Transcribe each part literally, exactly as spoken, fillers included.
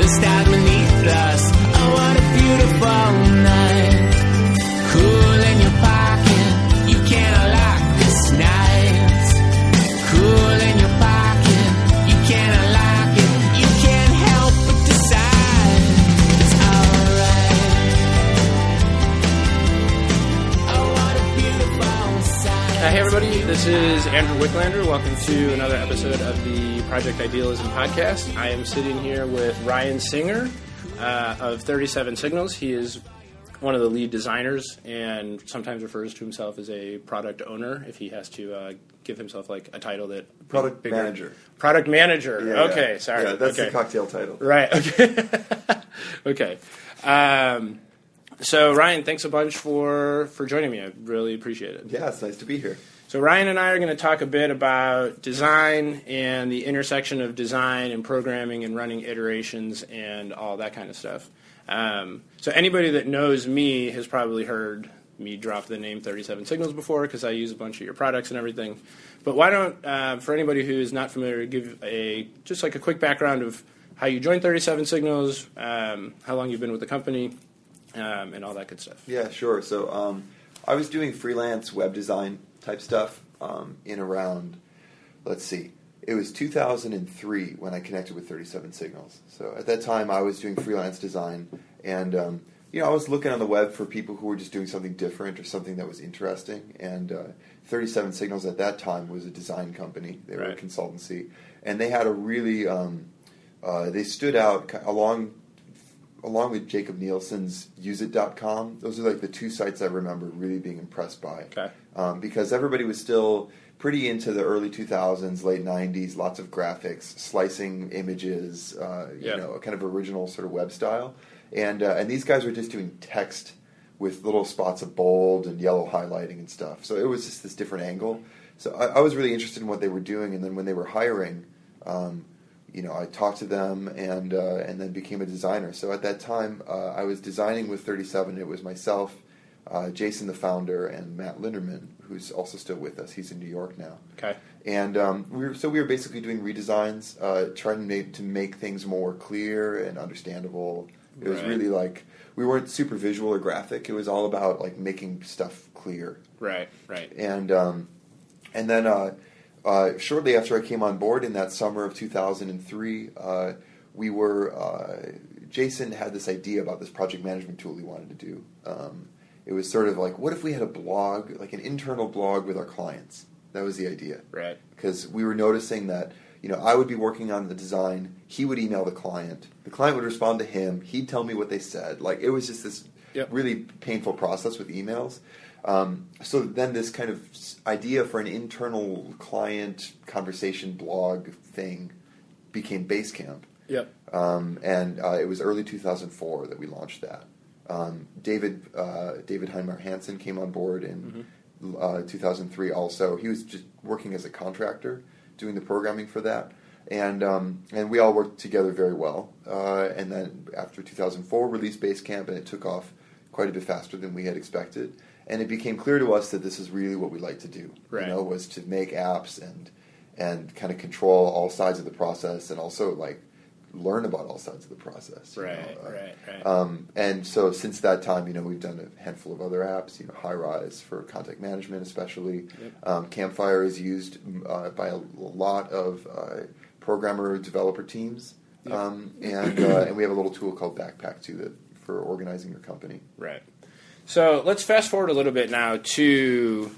the stars beneath us. Oh, what a beautiful night. Cool in your pocket, you can't unlock this night. Cool in your pocket, you can't unlock it. You can't help but decide it's alright. Oh, what a beautiful sight. Hey everybody, this is Andrew Wicklander. Welcome to another episode of the Project Idealism podcast. I am sitting here with Ryan Singer uh, of thirty-seven signals. He is one of the lead designers and sometimes refers to himself as a product owner if he has to uh, give himself like a title that... Product bigger. Manager. Product manager. Yeah, okay, yeah. Sorry. Yeah, that's okay. The cocktail title. Right, okay. Okay. Um, so, Ryan, thanks a bunch for, for joining me. I really appreciate it. Yeah, it's nice to be here. So Ryan and I are going to talk a bit about design and the intersection of design and programming and running iterations and all that kind of stuff. Um, so anybody that knows me has probably heard me drop the name thirty-seven signals before because I use a bunch of your products and everything. But why don't, uh, for anybody who is not familiar, give a just like a quick background of how you joined thirty-seven signals, um, how long you've been with the company, um, and all that good stuff. Yeah, sure. So um, I was doing freelance web design type stuff um, in around, let's see, it was two thousand three when I connected with thirty-seven signals. So at that time, I was doing freelance design, and um, you know, I was looking on the web for people who were just doing something different or something that was interesting. And uh, thirty-seven signals at that time was a design company; they were right. a consultancy, and they had a really um, uh, they stood out along along with Jacob Nielsen's use it dot com. Those are like the two sites I remember really being impressed by. Okay. Um, because everybody was still pretty into the early two thousands, late nineties, lots of graphics, slicing images, uh, you yeah. know, kind of original sort of web style. And uh, and these guys were just doing text with little spots of bold and yellow highlighting and stuff. So it was just this different angle. So I, I was really interested in what they were doing. And then when they were hiring, um, you know, I talked to them and, uh, and then became a designer. So at that time, uh, I was designing with thirty-seven. It was myself, Uh, Jason, the founder, and Matt Linderman, who's also still with us. He's in New York now. Okay. And um, we were, so we were basically doing redesigns, uh, trying to make, to make things more clear and understandable. It right. was really like, we weren't super visual or graphic. It was all about like making stuff clear. Right, right. And um, and then uh, uh, shortly after I came on board in that summer of two thousand three, uh, we were, uh, Jason had this idea about this project management tool he wanted to do. Um It was sort of like, what if we had a blog, like an internal blog with our clients? That was the idea. Right. Because we were noticing that, you know, I would be working on the design. He would email the client. The client would respond to him. He'd tell me what they said. Like, it was just this yep. really painful process with emails. Um, so then this kind of idea for an internal client conversation blog thing became Basecamp. Yep. Um, and uh, it was early two thousand four that we launched that. Um, David uh, David Heinemeier Hansson came on board in mm-hmm. uh, two thousand three also. He was just working as a contractor, doing the programming for that. And um, and we all worked together very well. Uh, and then after two thousand four, released Basecamp, and it took off quite a bit faster than we had expected. And it became clear to us that this is really what we like to do, right. you know, was to make apps and and kind of control all sides of the process and also, like, learn about all sides of the process. Right, uh, right, right. Um, and so since that time, you know, we've done a handful of other apps, you know, HighRise for contact management especially. Yep. Um, Campfire is used uh, by a lot of uh, programmer developer teams. Yep. Um, and uh, and we have a little tool called Backpack, too, that, for organizing your company. Right. So let's fast forward a little bit now to,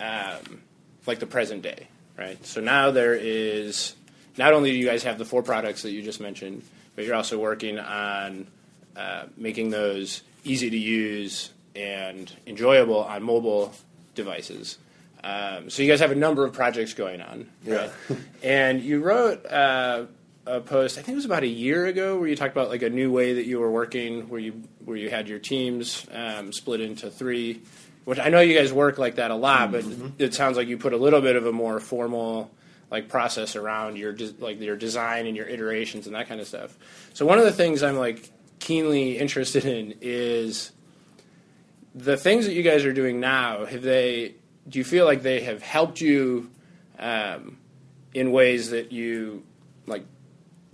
um, like, the present day, right? So now there is... Not only do you guys have the four products that you just mentioned, but you're also working on uh, making those easy to use and enjoyable on mobile devices. Um, so you guys have a number of projects going on. Yeah. Right? And you wrote uh, a post, I think it was about a year ago, where you talked about like a new way that you were working, where you where you had your teams um, split into three, which I know you guys work like that a lot, mm-hmm. but it sounds like you put a little bit of a more formal like process around your de- like your design and your iterations and that kind of stuff. So one of the things I'm like keenly interested in is the things that you guys are doing now. Have they? Do you feel like they have helped you um, in ways that you like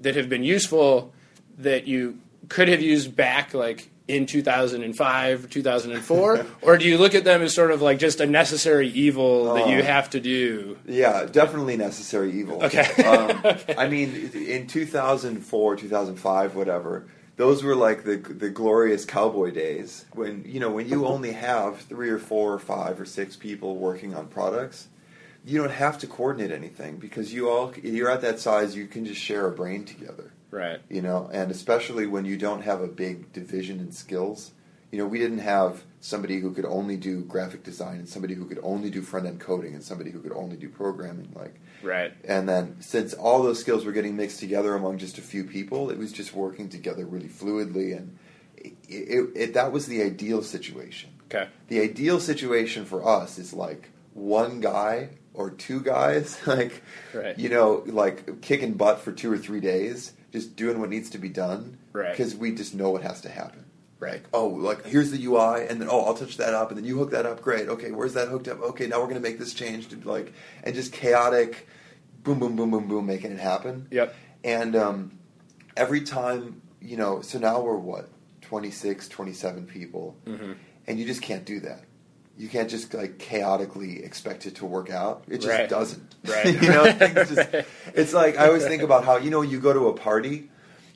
that have been useful that you could have used back like in two thousand five or two thousand four? Or do you look at them as sort of like just a necessary evil uh, that you have to do? Yeah, definitely necessary evil. Okay. um, okay. I mean, in two thousand four, two thousand five, whatever, those were like the the glorious cowboy days when, you know, when you only have three or four or five or six people working on products. You don't have to coordinate anything because you all you're at that size. You can just share a brain together, right? You know, and especially when you don't have a big division in skills. You know, we didn't have somebody who could only do graphic design and somebody who could only do front end coding and somebody who could only do programming, like right. And then since all those skills were getting mixed together among just a few people, it was just working together really fluidly, and it, it, it, that was the ideal situation. Okay, the ideal situation for us is like one guy. Or two guys, like, right. you know, like kicking butt for two or three days, just doing what needs to be done, right? Because we just know what has to happen, right? Like, oh, like here's the U I, and then oh, I'll touch that up, and then you hook that up, great. Okay, where's that hooked up? Okay, now we're gonna make this change, to, like, and just chaotic, boom, boom, boom, boom, boom, making it happen. Yep. And um, every time, you know, so now we're what, twenty-six, twenty-seven people, mm-hmm. and you just can't do that. You can't just like chaotically expect it to work out. It just right. doesn't. Right. You know, things just, right. It's like I always think about how, you know, you go to a party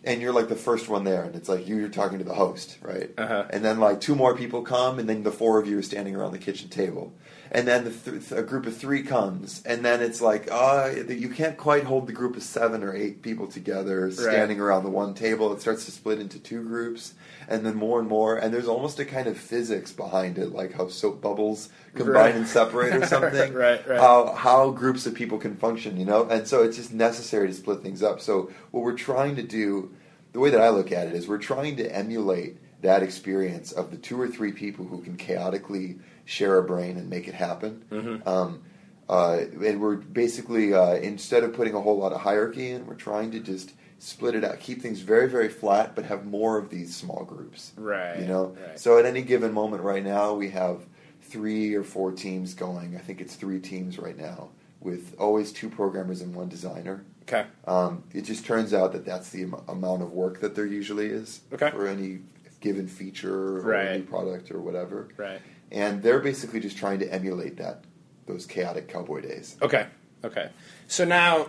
and you're like the first one there, and it's like you, you're talking to the host, right? Uh-huh. And then like two more people come, and then the four of you are standing around the kitchen table, and then the th- a group of three comes, and then it's like ah, uh, you can't quite hold the group of seven or eight people together standing right. around the one table. It starts to split into two groups. And then more and more, and there's almost a kind of physics behind it, like how soap bubbles combine right. and separate or something. right, right. How how groups of people can function, you know? And so it's just necessary to split things up. So what we're trying to do, the way that I look at it, is we're trying to emulate that experience of the two or three people who can chaotically share a brain and make it happen. Mm-hmm. Um, uh, and we're basically, uh, instead of putting a whole lot of hierarchy in, we're trying to just split it out, keep things very, very flat, but have more of these small groups. Right. You know? Right. So at any given moment right now, we have three or four teams going. I think it's three teams right now, with always two programmers and one designer. Okay. Um, it just turns out that that's the am- amount of work that there usually is okay. for any given feature or right. any product or whatever. Right. And they're basically just trying to emulate that, those chaotic cowboy days. Okay. Okay. So now,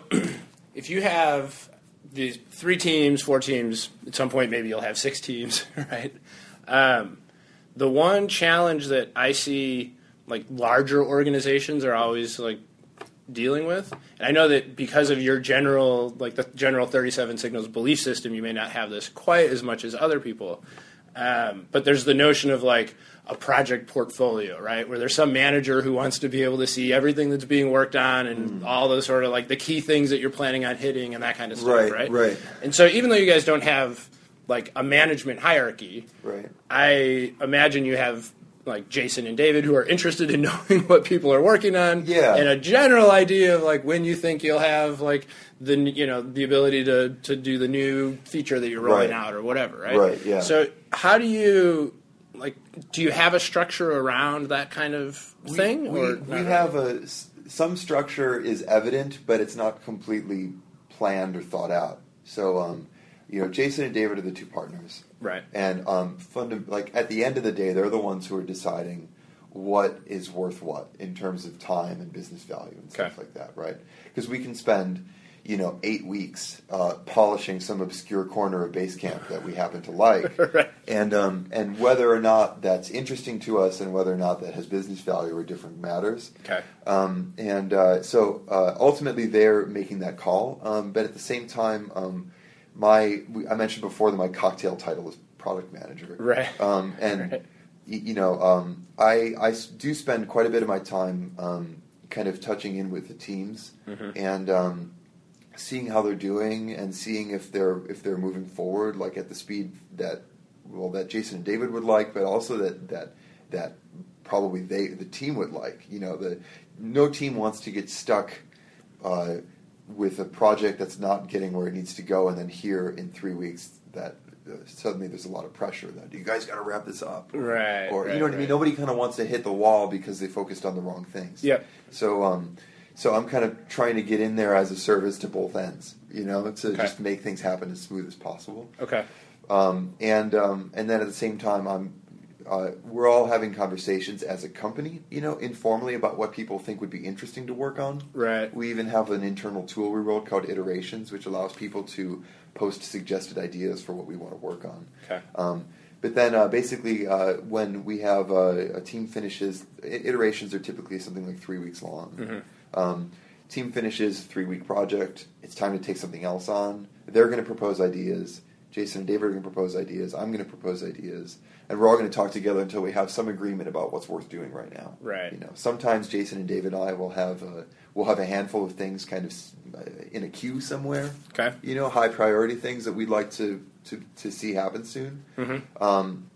if you have these three teams, four teams, at some point maybe you'll have six teams, right? Um, the one challenge that I see, like, larger organizations are always, like, dealing with, and I know that because of your general, like, the general thirty-seven signals belief system, you may not have this quite as much as other people, um, but there's the notion of, like, a project portfolio, right, where there's some manager who wants to be able to see everything that's being worked on and mm. all those sort of, like, the key things that you're planning on hitting and that kind of stuff, right? Right, right. And so even though you guys don't have, like, a management hierarchy, right. I imagine you have, like, Jason and David who are interested in knowing what people are working on yeah. and a general idea of, like, when you think you'll have, like, the, you know, the ability to, to do the new feature that you're rolling right. out or whatever, right? Right, yeah. So how do you... Like, do you have a structure around that kind of thing? We, or we, we have a some structure is evident, but it's not completely planned or thought out. So, um, you know, Jason and David are the two partners, right? And um, funda- like at the end of the day, they're the ones who are deciding what is worth what in terms of time and business value and stuff okay. like that, right? Because we can spend, you know, eight weeks uh, polishing some obscure corner of Basecamp that we happen to like. right. And um, and whether or not that's interesting to us and whether or not that has business value are different matters. Okay. Um, and uh, so uh, ultimately they're making that call. Um, but at the same time, um, my I mentioned before that my cocktail title is product manager. Right. Um, and, right. you know, um, I, I do spend quite a bit of my time um, kind of touching in with the teams mm-hmm. and um seeing how they're doing and seeing if they're if they're moving forward, like at the speed that well that Jason and David would like, but also that that that probably they the team would like. You know, the no team wants to get stuck uh, with a project that's not getting where it needs to go, and then here in three weeks that uh, suddenly there's a lot of pressure that you guys got to wrap this up, or, right? Or right, you know what right. I mean? Nobody kind of wants to hit the wall because they focused on the wrong things. Yeah. So. Um, So I'm kind of trying to get in there as a service to both ends, you know, to okay. just make things happen as smooth as possible. Okay. Um, and um, and then at the same time, I'm uh, we're all having conversations as a company, you know, informally about what people think would be interesting to work on. Right. We even have an internal tool we wrote called Iterations, which allows people to post suggested ideas for what we want to work on. Okay. Um, But then uh, basically uh, when we have uh, a team finishes, iterations are typically something like three weeks long. Mm-hmm. Um, team finishes three-week project. It's time to take something else on. They're going to propose ideas. Jason and David are going to propose ideas. I'm going to propose ideas. And we're all going to talk together until we have some agreement about what's worth doing right now. Right. You know, sometimes Jason and David and I will have a, we'll have a handful of things kind of in a queue somewhere. Okay. You know, high priority things that we'd like to... To, to see happen soon. Mm-hmm. Um,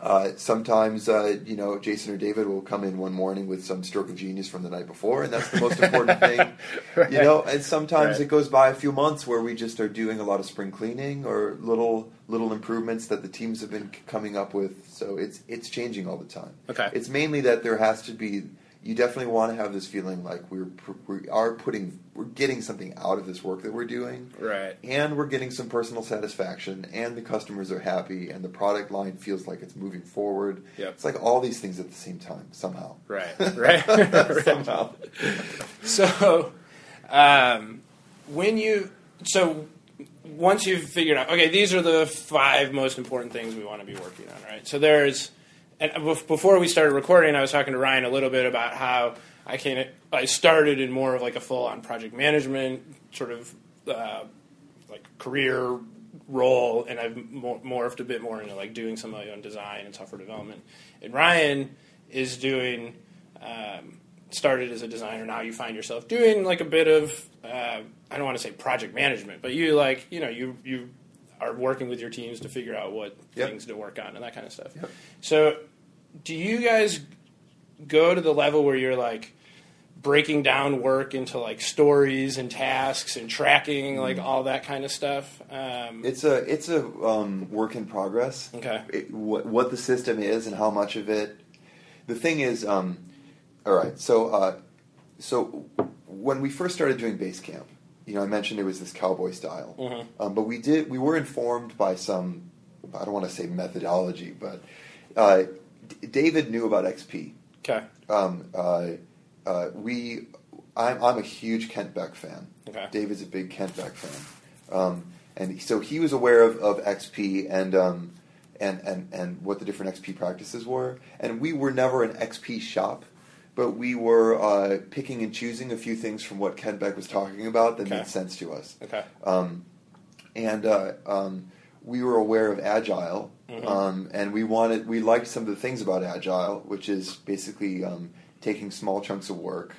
uh, sometimes, uh, you know, Jason or David will come in one morning with some stroke of genius from the night before, and that's the most important thing. Right. You know, and sometimes right. it goes by a few months where we just are doing a lot of spring cleaning or little little improvements that the teams have been coming up with. So it's it's changing all the time. Okay. It's mainly that there has to be. You definitely want to have this feeling like we're we are putting we're getting something out of this work that we're doing, right? And we're getting some personal satisfaction, and the customers are happy, and the product line feels like it's moving forward. Yep. It's like all these things at the same time somehow. Right, right, right. somehow. So, um, when you so once you've figured out, okay, these are the five most important things we want to be working on, right? So there's. And before we started recording, I was talking to Ryan a little bit about how I can I started in more of like a full-on project management sort of uh, like career role, and I've morphed a bit more into like doing some of my own design and software development. And Ryan is doing um, started as a designer. Now you find yourself doing like a bit of uh, I don't want to say project management, but you like you know you you. are working with your teams to figure out what yep. things to work on and that kind of stuff. Yep. So do you guys go to the level where you're like breaking down work into like stories and tasks and tracking, like all that kind of stuff? Um, it's a, it's a um, work in progress. Okay. It, what, what the system is and how much of it. The thing is, um, all right. So, uh, so when we first started doing Basecamp, you know, I mentioned it was this cowboy style, mm-hmm. um, but we did we were informed by some, I don't want to say methodology, but uh, D- David knew about X P. Okay. Um, uh, uh, we, I'm, I'm a huge Kent Beck fan. Okay. David's a big Kent Beck fan, um, and so he was aware of, of X P and um and, and and what the different X P practices were, and we were never an X P shop. But we were uh, picking and choosing a few things from what Ken Beck was talking about that okay. made sense to us. Okay. Um, and uh, um, we were aware of Agile, mm-hmm. um, and we wanted we liked some of the things about Agile, which is basically um, taking small chunks of work,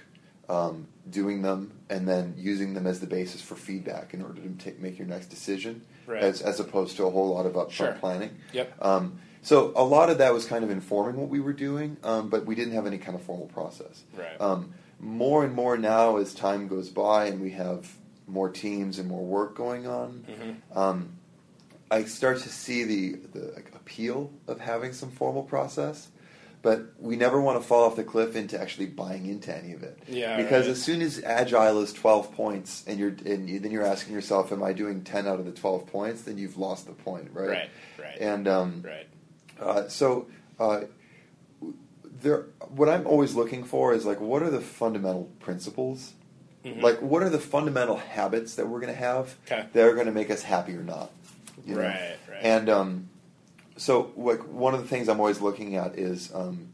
um, doing them, and then using them as the basis for feedback in order to take, make your next decision, right. as as opposed to a whole lot of upfront sure. planning. Yep. Um, So a lot of that was kind of informing what we were doing, um, but we didn't have any kind of formal process. Right. Um, more and more now as time goes by and we have more teams and more work going on, mm-hmm. um, I start to see the, the like, appeal of having some formal process, but we never want to fall off the cliff into actually buying into any of it. Yeah, because right. as soon as Agile is twelve points and you're and you, then you're asking yourself, am I doing ten out of the twelve points? Then you've lost the point, right? Right, right. And, um, right. Uh, so, uh, there. What I'm always looking for is like, what are the fundamental principles? Mm-hmm. Like, what are the fundamental habits that we're going to have okay. that are going to make us happy or not? You know? Right, right. And um, so, like, one of the things I'm always looking at is, um,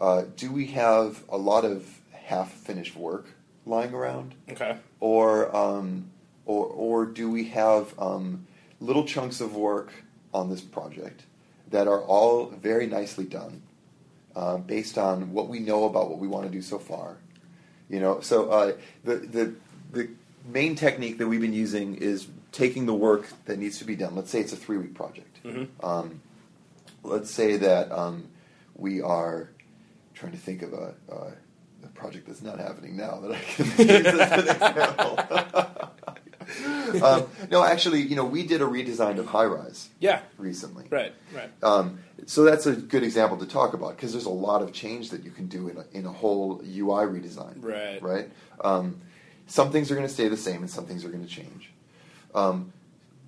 uh, do we have a lot of half-finished work lying around? Okay. Or, um, or, or do we have um, little chunks of work on this project that are all very nicely done, uh, based on what we know about what we want to do so far, you know. So uh, the the the main technique that we've been using is taking the work that needs to be done. Let's say it's a three week project. Mm-hmm. Um, let's say that um, we are trying to think of a, a, a project that's not happening now that I can use as an example. um, no, actually, you know, we did a redesign of HighRise. Yeah. Recently. Right. Right. Um, so that's a good example to talk about because there's a lot of change that you can do in a, in a whole U I redesign. Right. Right. Um, some things are going to stay the same, and some things are going to change. Um,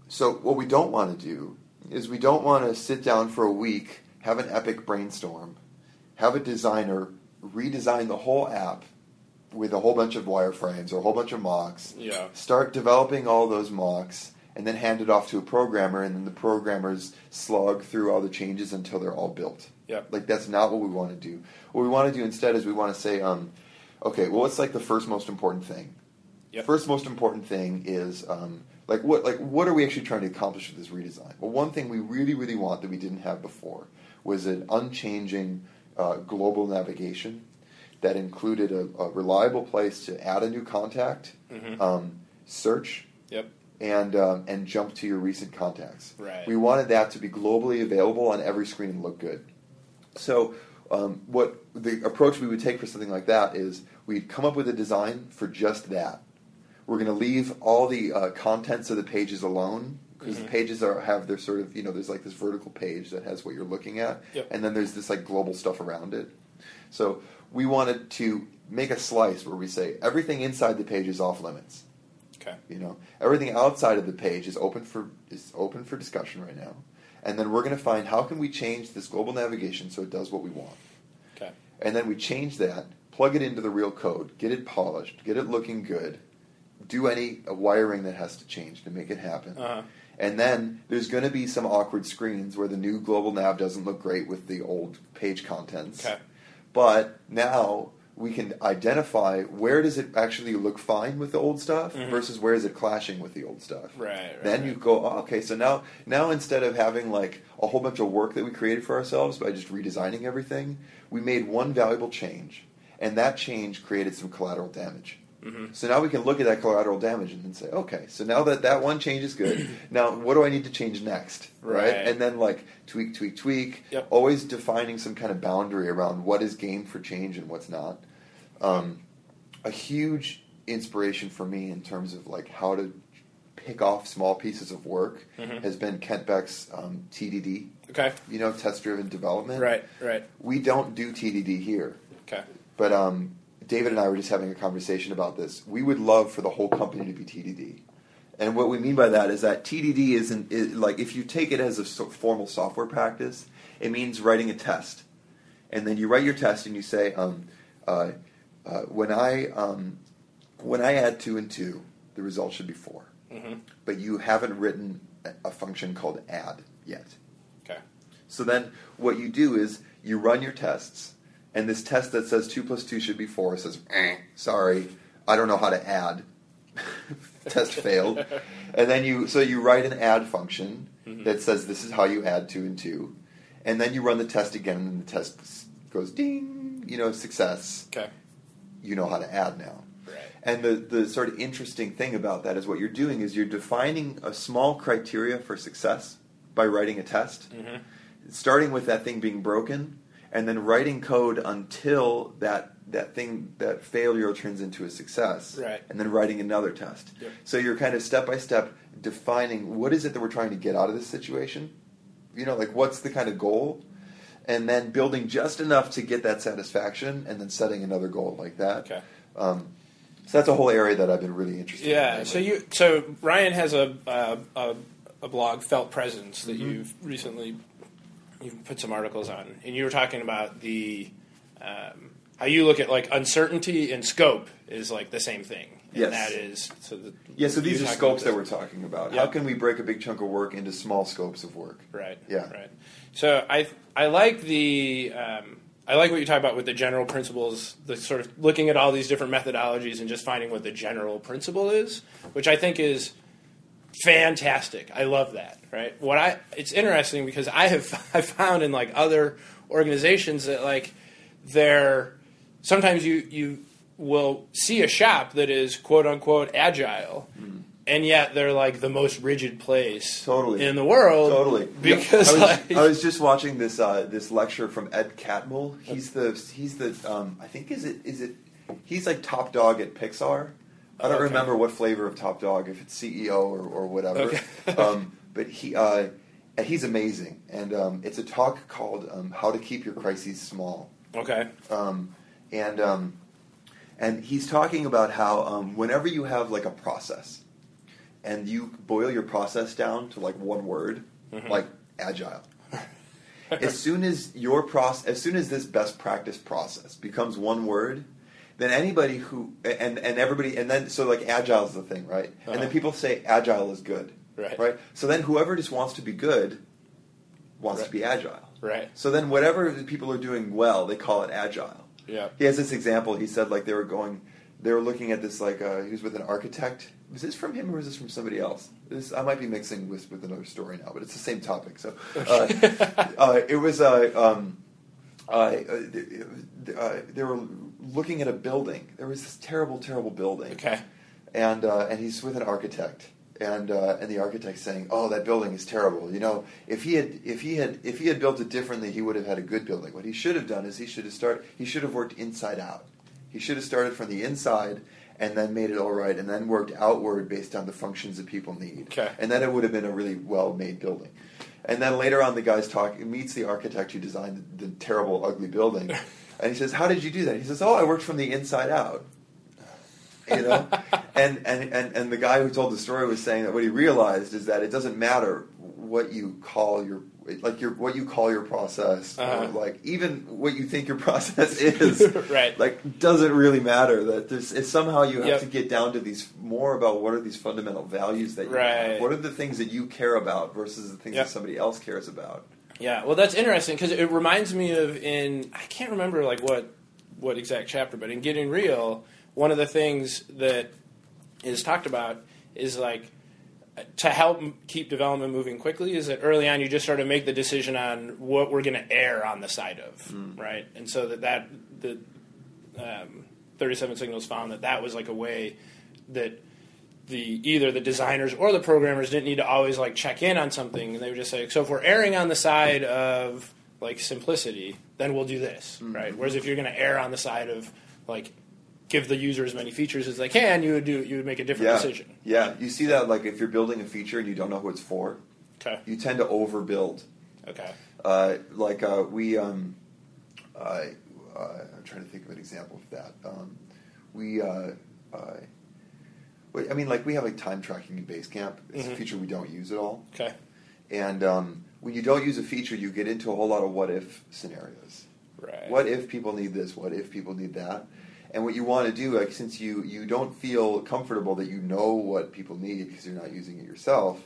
so what we don't want to do is we don't want to sit down for a week, have an epic brainstorm, have a designer redesign the whole app with a whole bunch of wireframes or a whole bunch of mocks, yeah. start developing all those mocks, and then hand it off to a programmer, and then the programmers slog through all the changes until they're all built. Yeah. Like, that's not what we want to do. What we want to do instead is we want to say, um, okay, well, what's, like, the first most important thing? Yep. First most important thing is, um, like, what like what are we actually trying to accomplish with this redesign? Well, one thing we really, really want that we didn't have before was an unchanging uh, global navigation that included a, a reliable place to add a new contact, mm-hmm. um, search, yep. and um, and jump to your recent contacts. Right. We wanted that to be globally available on every screen and look good. So um, what the approach we would take for something like that is we'd come up with a design for just that. We're going to leave all the uh, contents of the pages alone because mm-hmm. the pages are have their sort of, you know, there's like this vertical page that has what you're looking at, yep. and then there's this like global stuff around it. So we wanted to make a slice where we say everything inside the page is off limits. Okay. You know, everything outside of the page is open for is open for discussion right now, and then we're going to find how can we change this global navigation so it does what we want. Okay. And then we change that, plug it into the real code, get it polished, get it looking good. Do any wiring that has to change to make it happen. Uh-huh. And then there's going to be some awkward screens where the new global nav doesn't look great with the old page contents. Okay. But now we can identify where does it actually look fine with the old stuff mm-hmm. versus where is it clashing with the old stuff. Right, right. Then you go, oh, okay, so now now instead of having like a whole bunch of work that we created for ourselves by just redesigning everything, we made one valuable change. And that change created some collateral damage. Mm-hmm. So now we can look at that collateral damage and then say, okay, so now that that one change is good, now what do I need to change next, right? right. And then like tweak, tweak, tweak, yep. always defining some kind of boundary around what is game for change and what's not. Um, a huge inspiration for me in terms of like how to pick off small pieces of work mm-hmm. has been Kent Beck's um, T D D, okay. you know, test-driven development. Right, right. We don't do T D D here. Okay. But... Um, David and I were just having a conversation about this. We would love for the whole company to be T D D. And what we mean by that is that T D D isn't, is, like, if you take it as a so formal software practice, it means writing a test. And then you write your test and you say, um, uh, uh, when I um, when I add two and two, the result should be four. Mm-hmm. But you haven't written a function called add yet. Okay. So then what you do is you run your tests. And this test that says two plus two should be four says, eh, sorry, I don't know how to add. Test failed. And then you, so you write an add function mm-hmm. that says this is how you add two and two. And then you run the test again, and the test goes ding, you know, success. Okay. You know how to add now. Right. And the, the sort of interesting thing about that is what you're doing is you're defining a small criteria for success by writing a test, mm-hmm. starting with that thing being broken, and then writing code until that that thing, that failure turns into a success. Right. And then writing another test. Yep. So you're kind of step-by-step defining what is it that we're trying to get out of this situation? You know, like what's the kind of goal? And then building just enough to get that satisfaction and then setting another goal like that. Okay. Um, so that's a whole area that I've been really interested yeah, in. Yeah, so you so Ryan has a, uh, a, a blog, Felt Presence, that mm-hmm. you've recently... you put some articles on, and you were talking about the um, how you look at like uncertainty and scope is like the same thing. And yes. That is so. The, yeah. So these are scopes that we're talking about. Yep. How can we break a big chunk of work into small scopes of work? Right. Yeah. Right. So I I like the um, I like what you talk about with the general principles, the sort of looking at all these different methodologies and just finding what the general principle is, which I think is. Fantastic. I love that, right? What I it's interesting because I have I found in like other organizations that like they're sometimes you you will see a shop that is quote unquote agile mm-hmm. and yet they're like the most rigid place totally. In the world. Totally. Because yeah. I, was, like, I was just watching this uh, this lecture from Ed Catmull. He's the he's the um, I think is it is it he's like top dog at Pixar. I don't okay. remember what flavor of Top Dog, if it's C E O or, or whatever. Okay. um, but he uh, he's amazing. And um, it's a talk called um, How to Keep Your Crises Small. Okay. Um, and um, and he's talking about how um, whenever you have like a process and you boil your process down to like one word, mm-hmm. like agile. As soon as your process, as soon as this best practice process becomes one word, then anybody who and, and everybody and then so like agile is the thing, right? Uh-huh. And then people say agile is good, right? Right. So then whoever just wants to be good wants right. to be agile, right? So then whatever people are doing well, they call it agile. Yeah. He has this example. He said like they were going, they were looking at this like uh, he was with an architect. Was this from him or was this from somebody else? This, I might be mixing with with another story now, but it's the same topic. So uh, uh, it was uh, um, uh, uh, they were looking at a building. There was this terrible, terrible building. Okay, and uh, and he's with an architect, and uh, and the architect's saying, "Oh, that building is terrible. You know, if he had if he had if he had built it differently, he would have had a good building. What he should have done is he should have start he should have worked inside out. He should have started from the inside." And then made it all right, and then worked outward based on the functions that people need. Okay. And then it would have been a really well-made building. And then later on, the guy's talk meets the architect who designed the, the terrible, ugly building, and he says, "How did you do that?" He says, "Oh, I worked from the inside out." You know, and, and and and the guy who told the story was saying that what he realized is that it doesn't matter what you call your like your what you call your process, uh-huh. or like even what you think your process is, right? Like doesn't really matter. That there's it's somehow you have yep. to get down to these more about what are these fundamental values that you right. have. What are the things that you care about versus the things yep. that somebody else cares about. Yeah, well, that's interesting because it reminds me of in I can't remember like what what exact chapter, but in Getting Real, one of the things that is talked about is like. To help keep development moving quickly is that early on you just sort of make the decision on what we're going to err on the side of, mm. right? And so that, that the um, thirty-seven signals found that that was like a way that the either the designers or the programmers didn't need to always like check in on something. And they would just say, so if we're erring on the side of like simplicity, then we'll do this, mm-hmm. right? Whereas if you're going to err on the side of like give the user as many features as they can, you would do you would make a different yeah. decision. Yeah, you see that like if you're building a feature and you don't know who it's for, okay. you tend to overbuild. Okay. Uh, like uh, we, um, uh, uh, I'm trying to think of an example of that. Um, we, uh, uh, I mean, like we have like time tracking in Basecamp. It's mm-hmm. a feature we don't use at all. Okay. And um, when you don't use a feature, you get into a whole lot of what if scenarios. Right. What if people need this? What if people need that? And what you want to do, like, since you, you don't feel comfortable that you know what people need because you're not using it yourself,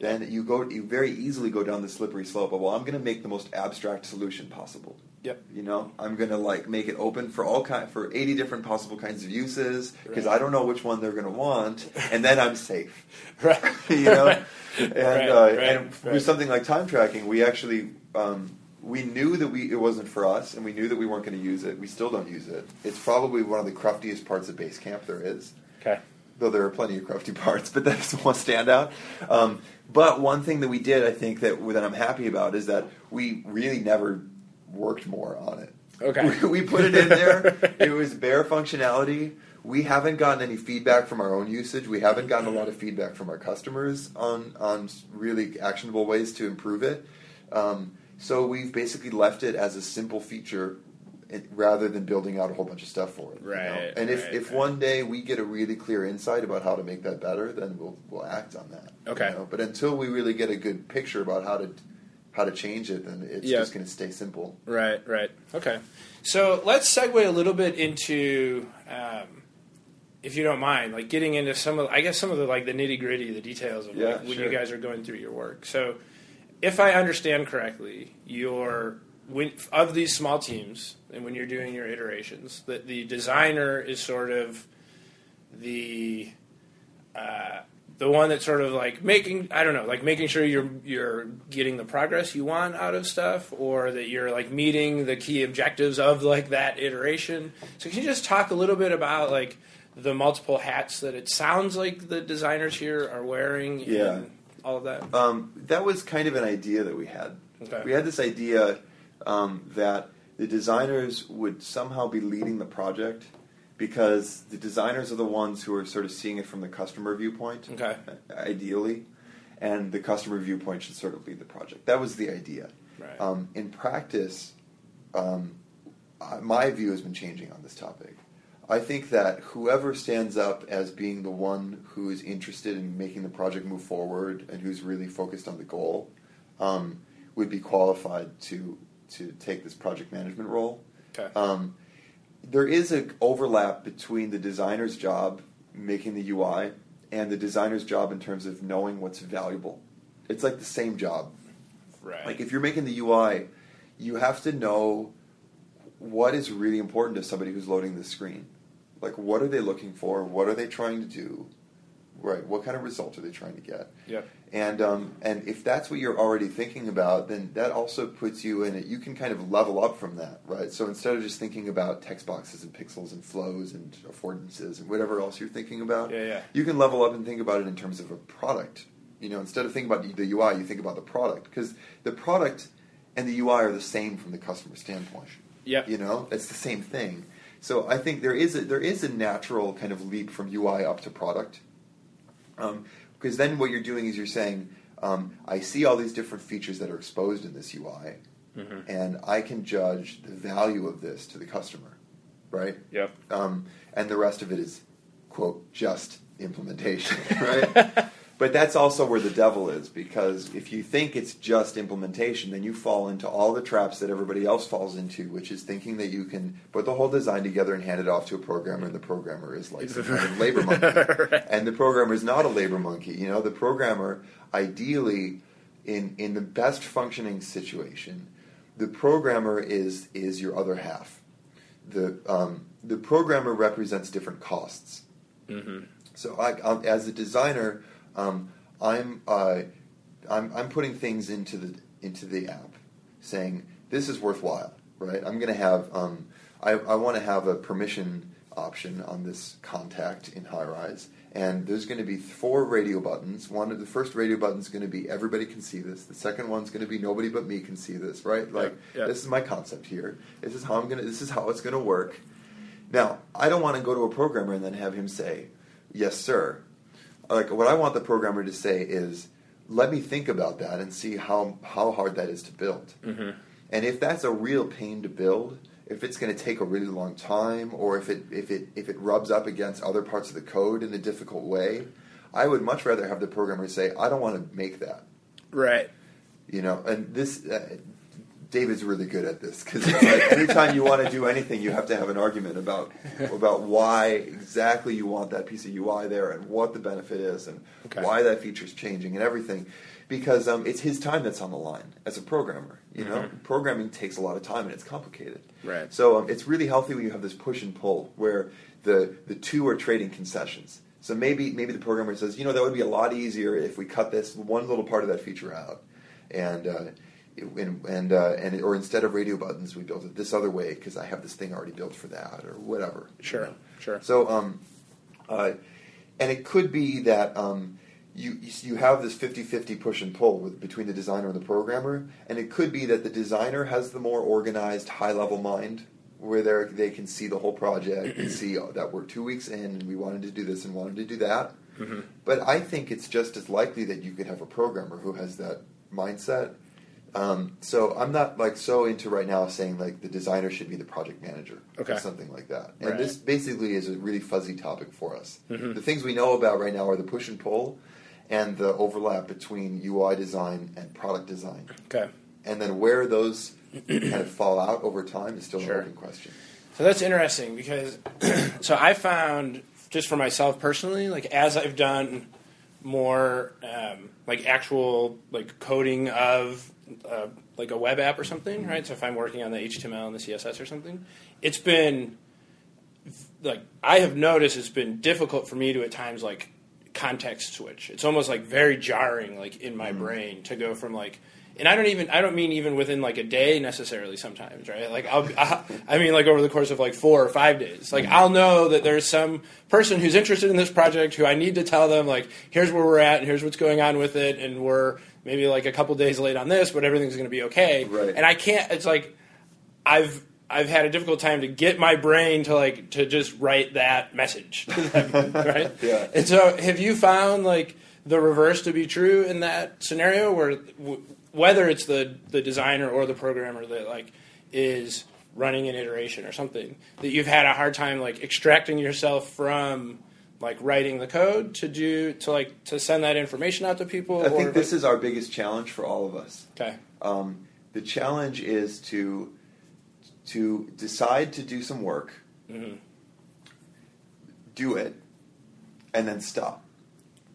then you go you very easily go down the slippery slope of, well, I'm going to make the most abstract solution possible. Yep. You know, I'm going to like make it open for all kind for eighty different possible kinds of uses because right. I don't know which one they're going to want, and then I'm safe. Right. You know, right. and right. Uh, right. and right. with something like time tracking, we actually. Um, We knew that we it wasn't for us, and we knew that we weren't going to use it. We still don't use it. It's probably one of the cruftiest parts of Basecamp there is. Okay. Though there are plenty of crufty parts, but that's one standout. Um, but one thing that we did, I think, that, that I'm happy about is that we really never worked more on it. Okay. We, we put it in there. It was bare functionality. We haven't gotten any feedback from our own usage. We haven't gotten a lot of feedback from our customers on, on really actionable ways to improve it. Um So we've basically left it as a simple feature rather than building out a whole bunch of stuff for it. Right. You know? And if, right, if right. one day we get a really clear insight about how to make that better, then we'll we'll act on that. Okay. You know? But until we really get a good picture about how to how to change it, then it's yeah. just going to stay simple. Right, right. Okay. So let's segue a little bit into, um, if you don't mind, like getting into some of, I guess, some of the like the nitty-gritty, the details of yeah, like, sure. when you guys are going through your work. So... If I understand correctly, your when, of these small teams, and when you're doing your iterations, that the designer is sort of the uh, the one that's sort of like making I don't know, like making sure you're you're getting the progress you want out of stuff, or that you're like meeting the key objectives of like that iteration. So can you just talk a little bit about like the multiple hats that it sounds like the designers here are wearing? Yeah. And, all of that? Um, that was kind of an idea that we had. Okay. We had this idea um, that the designers would somehow be leading the project because the designers are the ones who are sort of seeing it from the customer viewpoint, okay. ideally, and the customer viewpoint should sort of lead the project. That was the idea. Right. Um, in practice, um, my view has been changing on this topic. I think that whoever stands up as being the one who is interested in making the project move forward and who's really focused on the goal um, would be qualified to to take this project management role. Okay. Um, there is an overlap between the designer's job making the U I and the designer's job in terms of knowing what's valuable. It's like the same job. Right. Like if you're making the U I, you have to know what is really important to somebody who's loading the screen. Like, what are they looking for? What are they trying to do? Right. What kind of result are they trying to get? Yeah. And um, and if that's what you're already thinking about, then that also puts you in it. You can kind of level up from that, right? So instead of just thinking about text boxes and pixels and flows and affordances and whatever else you're thinking about, yeah, yeah. you can level up and think about it in terms of a product. You know, instead of thinking about the U I, you think about the product. Because the product and the U I are the same from the customer standpoint. Yeah. You know, it's the same thing. So I think there is a, there is a natural kind of leap from U I up to product. Um, because then what you're doing is you're saying, um, I see all these different features that are exposed in this U I, mm-hmm. and I can judge the value of this to the customer, right? Yep. Um, and the rest of it is, quote, just implementation, right? But that's also where the devil is, because if you think it's just implementation, then you fall into all the traps that everybody else falls into, which is thinking that you can put the whole design together and hand it off to a programmer, and the programmer is like some kind of labor monkey. Right. And the programmer is not a labor monkey. You know, the programmer, ideally, in in the best functioning situation, the programmer is is your other half. The um, the programmer represents different costs. Mm-hmm. So, I, um, as a designer. Um, I'm, uh, I'm I'm putting things into the into the app, saying this is worthwhile, right? I'm going to have um, I I want to have a permission option on this contact in HighRise, and there's going to be four radio buttons. One of the first radio button's going to be everybody can see this. The second one's going to be nobody but me can see this, right? Like yeah, yeah. This is my concept here. This is how I'm gonna. This is how it's going to work. Now I don't want to go to a programmer and then have him say, "Yes, sir." Like what I want the programmer to say is, let me think about that and see how how hard that is to build. Mm-hmm. And if that's a real pain to build, if it's going to take a really long time, or if it if it if it rubs up against other parts of the code in a difficult way, I would much rather have the programmer say, I don't want to make that. Right. You know, and this uh, David's really good at this because like anytime you want to do anything, you have to have an argument about about why exactly you want that piece of U I there and what the benefit is and okay. why that feature's changing and everything, because um, it's his time that's on the line as a programmer. You mm-hmm. know, programming takes a lot of time and it's complicated. Right. So um, it's really healthy when you have this push and pull where the the two are trading concessions. So maybe maybe the programmer says, you know, that would be a lot easier if we cut this one little part of that feature out, and. Uh, And and, uh, and or instead of radio buttons, we built it this other way because I have this thing already built for that or whatever. Sure, you know? sure. So, um, uh, and it could be that um, you you have this fifty-fifty push and pull with, between the designer and the programmer, and it could be that the designer has the more organized, high-level mind where they they can see the whole project and see oh, that we're two weeks in and we wanted to do this and wanted to do that. Mm-hmm. But I think it's just as likely that you could have a programmer who has that mindset. Um, so I'm not like so into right now saying like the designer should be the project manager okay. or something like that. And right. this basically is a really fuzzy topic for us. Mm-hmm. The things we know about right now are the push and pull and the overlap between U I design and product design. Okay. And then where those kind of fall out over time is still sure. an open question. So that's interesting because so I found just for myself personally, like as I've done more um, like actual like coding of Uh, like a web app or something, right? So if I'm working on the H T M L and the C S S or something, it's been, like, I have noticed it's been difficult for me to at times, like, context switch. It's almost, like, very jarring, like, in my mm-hmm. brain to go from, like, and I don't even, I don't mean even within, like, a day necessarily sometimes, right? Like, I'll, I'll I mean, like, over the course of, like, four or five days. Like, mm-hmm. I'll know that there's some person who's interested in this project who I need to tell them, like, here's where we're at and here's what's going on with it and we're maybe like a couple days late on this, but everything's going to be okay. Right. And I can't, it's like, I've, I've had a difficult time to get my brain to like to just write that message, right? Yeah. And so, have you found like the reverse to be true in that scenario, where w- whether it's the the designer or the programmer that like is running an iteration or something, that you've had a hard time like extracting yourself from like writing the code to do to like to send that information out to people? I think or, this is our biggest challenge for all of us. Okay. Um, the challenge is to to decide to do some work, mm-hmm. do it, and then stop.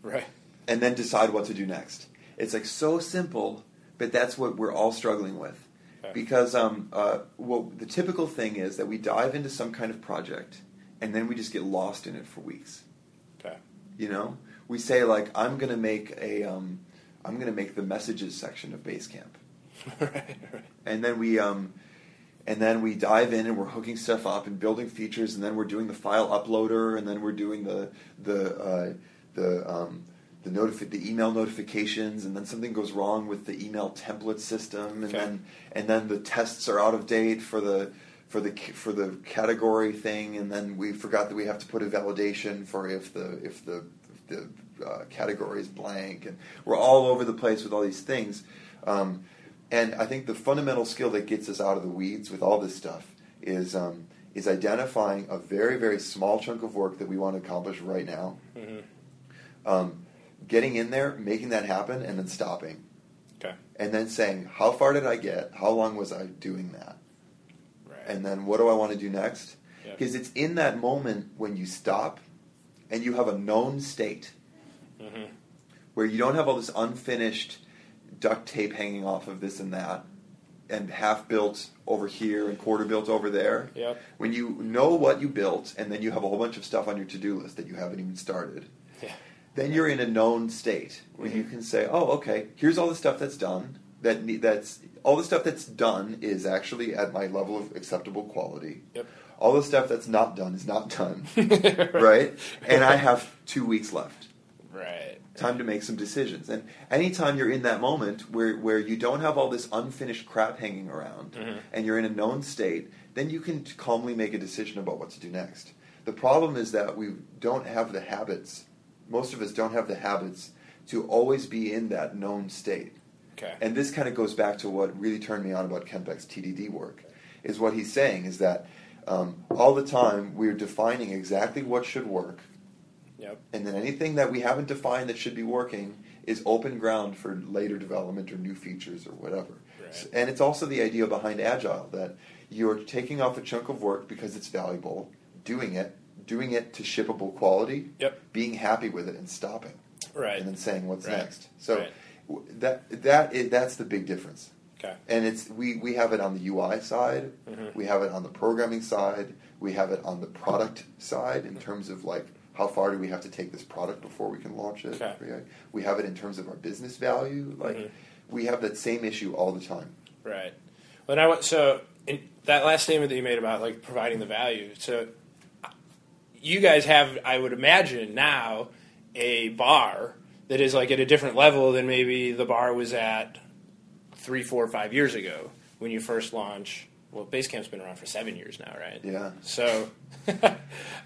Right. And then decide what to do next. It's like so simple, but that's what we're all struggling with. Okay. Because um, uh, well, the typical thing is that we dive into some kind of project, and then we just get lost in it for weeks. Okay. You know? We say, like, I'm going to make a, um, I'm going to make the messages section of Basecamp. Right, right. And then we... Um, And then we dive in and we're hooking stuff up and building features, and then we're doing the file uploader, and then we're doing the the uh, the um, the notifi- the email notifications, and then something goes wrong with the email template system, and okay. then and then the tests are out of date for the for the for the category thing, and then we forgot that we have to put a validation for if the if the if the uh, category is blank, and we're all over the place with all these things. Um, And I think the fundamental skill that gets us out of the weeds with all this stuff is um, is identifying a very, very small chunk of work that we want to accomplish right now, mm-hmm. um, getting in there, making that happen, and then stopping. Okay. And then saying, how far did I get? How long was I doing that? Right. And then what do I want to do next? Because yep. it's in that moment when you stop and you have a known state mm-hmm. where you don't have all this unfinished duct tape hanging off of this and that, and half built over here and quarter built over there. Yep. When you know what you built, and then you have a whole bunch of stuff on your to-do list that you haven't even started, yeah. then you're in a known state where mm-hmm. you can say, "Oh, okay, here's all the stuff that's done. That ne- that's all the stuff that's done is actually at my level of acceptable quality. Yep. All the stuff that's not done is not done, right? right? And I have two weeks left, right." Time to make some decisions. And anytime you're in that moment where, where you don't have all this unfinished crap hanging around mm-hmm. and you're in a known state, then you can calmly make a decision about what to do next. The problem is that we don't have the habits, most of us don't have the habits to always be in that known state. Okay. And this kind of goes back to what really turned me on about Kent Beck's T D D work, is what he's saying is that um, all the time we're defining exactly what should work. Yep. And then anything that we haven't defined that should be working is open ground for later development or new features or whatever. Right. So, and it's also the idea behind Agile that you're taking off a chunk of work because it's valuable, doing it, doing it to shippable quality, yep. being happy with it and stopping. Right. And then saying what's right. next. So right. w- that that is, that's the big difference. Okay. And it's we, we have it on the U I side, mm-hmm. we have it on the programming side, we have it on the product side in mm-hmm. terms of like how far do we have to take this product before we can launch it? Okay. We have it in terms of our business value. Like mm-hmm. we have that same issue all the time. Right. When I went, so in that last statement that you made about like providing the value. So you guys have, I would imagine now, a bar that is like at a different level than maybe the bar was at three, four, five years ago when you first launched. Well, Basecamp's been around for seven years now, right? Yeah. So.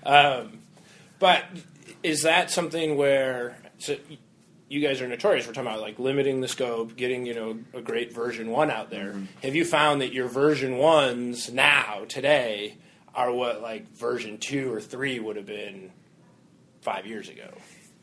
um, But is that something where so you guys are notorious for talking about like limiting the scope, getting you know a great version one out there? Mm-hmm. Have you found that your version ones now today are what like version two or three would have been five years ago?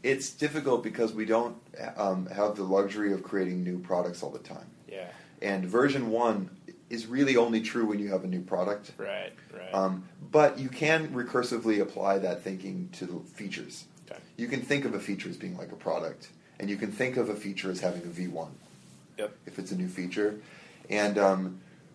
It's difficult because we don't um, have the luxury of creating new products all the time. Yeah, and version one is really only true when you have a new product. Right, right. Um, but you can recursively apply that thinking to features. Okay. You can think of a feature as being like a product, and you can think of a feature as having a V one yep. if it's a new feature. And um,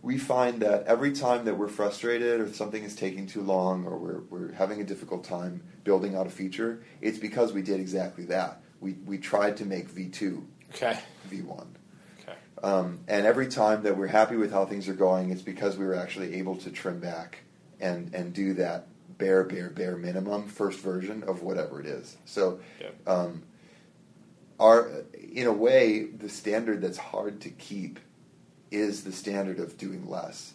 we find that every time that we're frustrated or something is taking too long or we're, we're having a difficult time building out a feature, it's because we did exactly that. We, we tried to make V two okay. V one. Um, and every time that we're happy with how things are going, it's because we were actually able to trim back and, and do that bare, bare, bare minimum first version of whatever it is. So um, our, in a way, the standard that's hard to keep is the standard of doing less.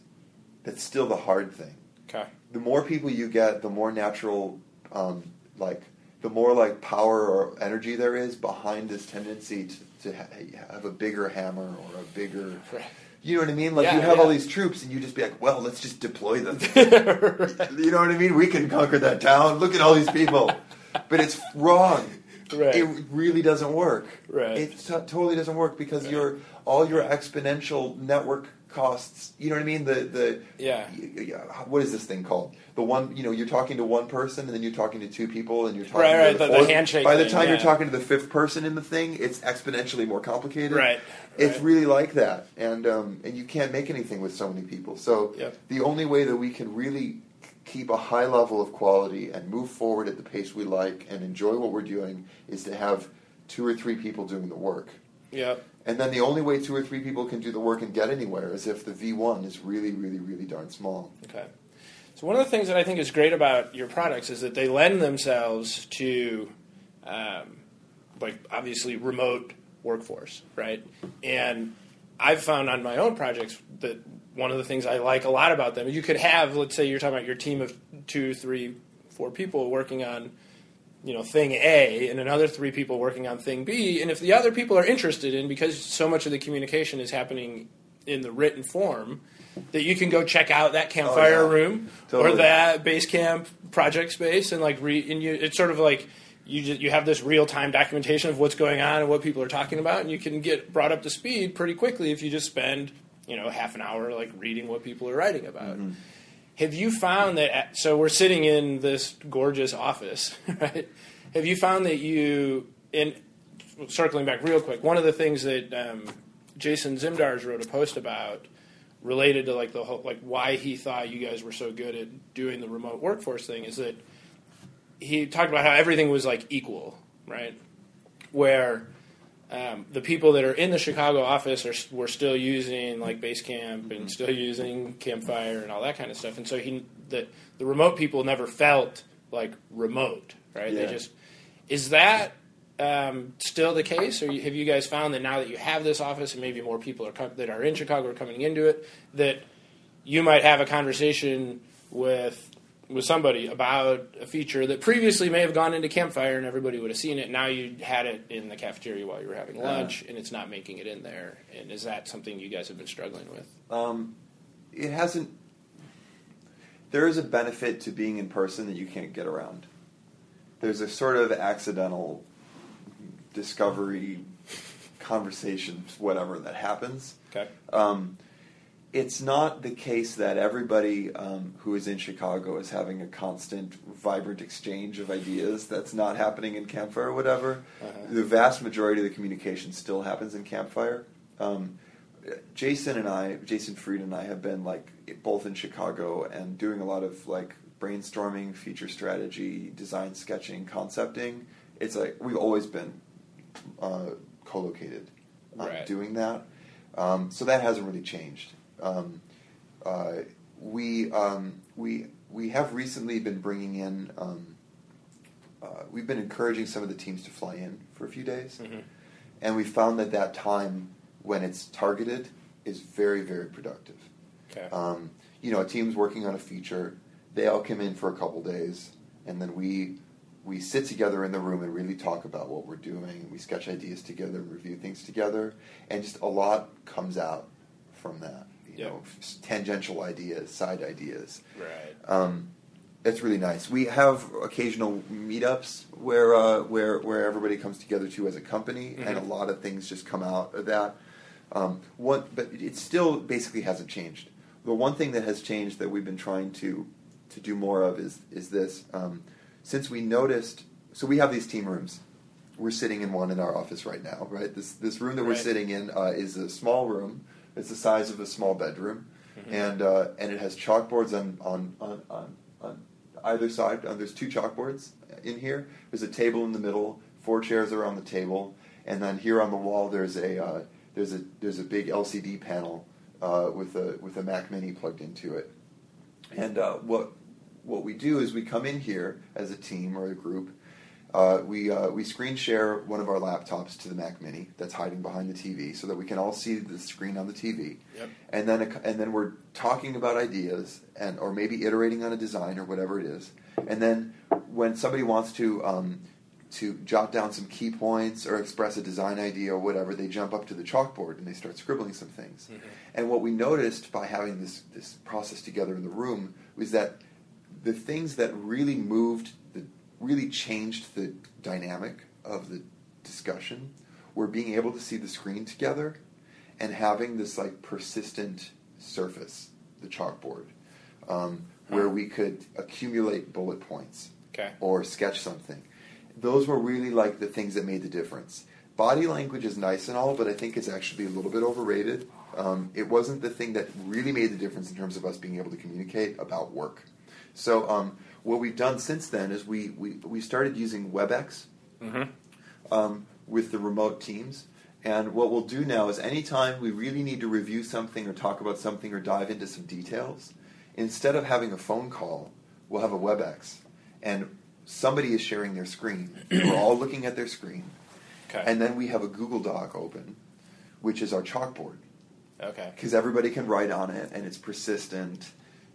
that's still the hard thing. Okay. The more people you get, the more natural, um, like, the more like power or energy there is behind this tendency to, to ha- have a bigger hammer or a bigger, you know what I mean? Like yeah, you have yeah. all these troops and you just be like, well, let's just deploy them. Right. You know what I mean? We can conquer that town. Look at all these people. But it's wrong. Right. It really doesn't work. Right. It t- totally doesn't work because right. your all your exponential network costs. You know what I mean? The the yeah. What is this thing called? The one you know you're talking to one person and then you're talking to two people and you're talking right, to right, the, the, fourth. the handshake. By the time thing, yeah. you're talking to the fifth person in the thing, it's exponentially more complicated. Right. It's right. really like that, and um, and you can't make anything with so many people. So yep. the only way that we can really keep a high level of quality and move forward at the pace we like and enjoy what we're doing is to have two or three people doing the work. Yeah. And then the only way two or three people can do the work and get anywhere is if the V one is really, really, really darn small. Okay. So one of the things that I think is great about your products is that they lend themselves to, um, like, obviously remote workforce, right? And I've found on my own projects that one of the things I like a lot about them, you could have, let's say you're talking about your team of two, three, four people working on, you know, thing A and another three people working on thing B. And if the other people are interested in, because so much of the communication is happening in the written form, that you can go check out that Campfire oh, yeah. room totally. or that Basecamp project space and like re and you, it's sort of like you just, you have this real-time documentation of what's going on and what people are talking about, and you can get brought up to speed pretty quickly if you just spend, you know, half an hour like reading what people are writing about. Mm-hmm. Have you found that at, so we're sitting in this gorgeous office, right? Have you found that you in circling back real quick, one of the things that um, Jason Zimdars wrote a post about related to like the whole like why he thought you guys were so good at doing the remote workforce thing is that he talked about how everything was like equal, right? Where um, the people that are in the Chicago office are were still using like Basecamp and still using Campfire and all that kind of stuff, and so he the the remote people never felt like remote, right? Yeah. They just is that um, still the case, or have you guys found that now that you have this office and maybe more people are com- that are in Chicago are coming into it that you might have a conversation with. with somebody about a feature that previously may have gone into Campfire and everybody would have seen it. Now you had it in the cafeteria while you were having lunch, uh, and it's not making it in there. And is that something you guys have been struggling with? Um, it hasn't. There is a benefit to being in person that you can't get around. There's a sort of accidental discovery, conversation, whatever, that happens. Okay. Um, It's not the case that everybody um, who is in Chicago is having a constant, vibrant exchange of ideas. That's not happening in Campfire or whatever. Uh-huh. The vast majority of the communication still happens in Campfire. Um, Jason and I, Jason Fried and I, have been like both in Chicago and doing a lot of like brainstorming, feature strategy, design sketching, concepting. It's like we've always been uh, co-located on right. doing that. Um, so that hasn't really changed. Um, uh, we um, we we have recently been bringing in. Um, uh, we've been encouraging some of the teams to fly in for a few days, mm-hmm. and we found that that time when it's targeted is very very productive. Okay. Um, you know, a team's working on a feature. They all come in for a couple days, and then we we sit together in the room and really talk about what we're doing. We sketch ideas together, review things together, and just a lot comes out from that. You know, tangential ideas, side ideas. Right. Um, it's really nice. We have occasional meetups where uh, where where everybody comes together too as a company, mm-hmm. and a lot of things just come out of that. Um, one, but it still basically hasn't changed. The one thing that has changed that we've been trying to to do more of is is this. Um, since we noticed, so we have these team rooms. We're sitting in one in our office right now. Right. This this room that right. we're sitting in uh, is a small room. It's the size of a small bedroom, mm-hmm. and uh, and it has chalkboards on on, on, on, on either side. And there's two chalkboards in here. There's a table in the middle. Four chairs around the table, and then here on the wall there's a uh, there's a there's a big L C D panel uh, with a with a Mac Mini plugged into it. And uh, what what we do is we come in here as a team or a group, Uh, we uh, we screen share one of our laptops to the Mac Mini that's hiding behind the T V, so that we can all see the screen on the T V. Yep. And then a, and then we're talking about ideas and or maybe iterating on a design or whatever it is. And then when somebody wants to um, to jot down some key points or express a design idea or whatever, they jump up to the chalkboard and they start scribbling some things. Mm-hmm. And what we noticed by having this this process together in the room was that the things that really moved the really changed the dynamic of the discussion were being able to see the screen together and having this like persistent surface, the chalkboard, um, hmm. where we could accumulate bullet points okay. or sketch something. Those were really like the things that made the difference. Body language is nice and all, but I think it's actually a little bit overrated. Um, it wasn't the thing that really made the difference in terms of us being able to communicate about work. So um, what we've done since then is we, we, we started using WebEx mm-hmm. um, with the remote teams. And what we'll do now is anytime we really need to review something or talk about something or dive into some details, instead of having a phone call, we'll have a WebEx. And somebody is sharing their screen. We're all looking at their screen. Okay. And then we have a Google Doc open, which is our chalkboard. Okay. Because everybody can write on it, and it's persistent.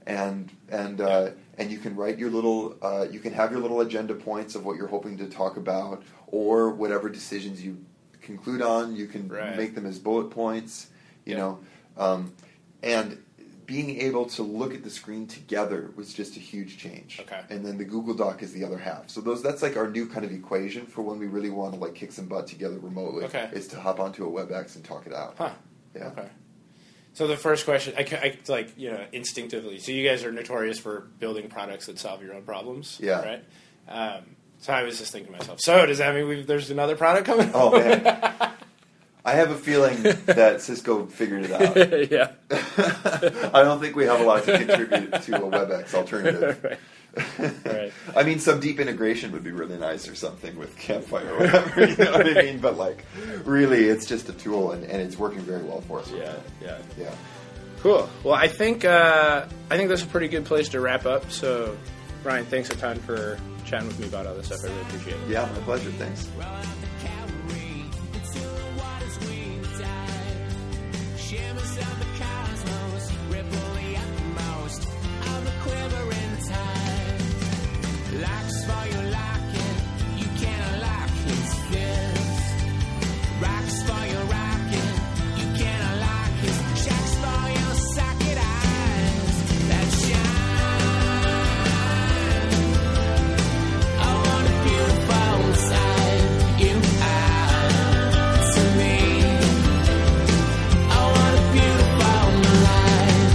And and uh, and you can write your little, uh, you can have your little agenda points of what you're hoping to talk about, or whatever decisions you conclude on, you can right. make them as bullet points, you yeah. know. Um, and being able to look at the screen together was just a huge change. Okay. And then the Google Doc is the other half. So those that's like our new kind of equation for when we really want to like kick some butt together remotely. Okay. Is to hop onto a WebEx and talk it out. Huh. Yeah. Okay. So the first question, I, I like you know instinctively. So you guys are notorious for building products that solve your own problems, yeah. right? Um, so I was just thinking to myself, so does that mean we've, there's another product coming? Oh man, I have a feeling that Cisco figured it out. yeah, I don't think we have a lot to contribute to a WebEx alternative. Right. Right. I mean, some deep integration would be really nice or something with Campfire or whatever, you know what I mean? But, like, really, it's just a tool, and, and it's working very well for us. Yeah, right yeah. yeah. Cool. Well, I think uh, I think that's a pretty good place to wrap up. So, Ryan, thanks a ton for chatting with me about all this stuff. I really appreciate it. Yeah, my pleasure. Thanks. Locks for your locking, you can't unlock his fists. Rocks for your rocking, you can't unlock his shacks for your socket eyes that shine. I want a beautiful side, you are to me. I want a beautiful life.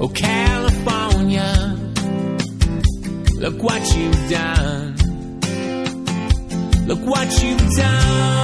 Oh, California, look what you've done. Look what you've done.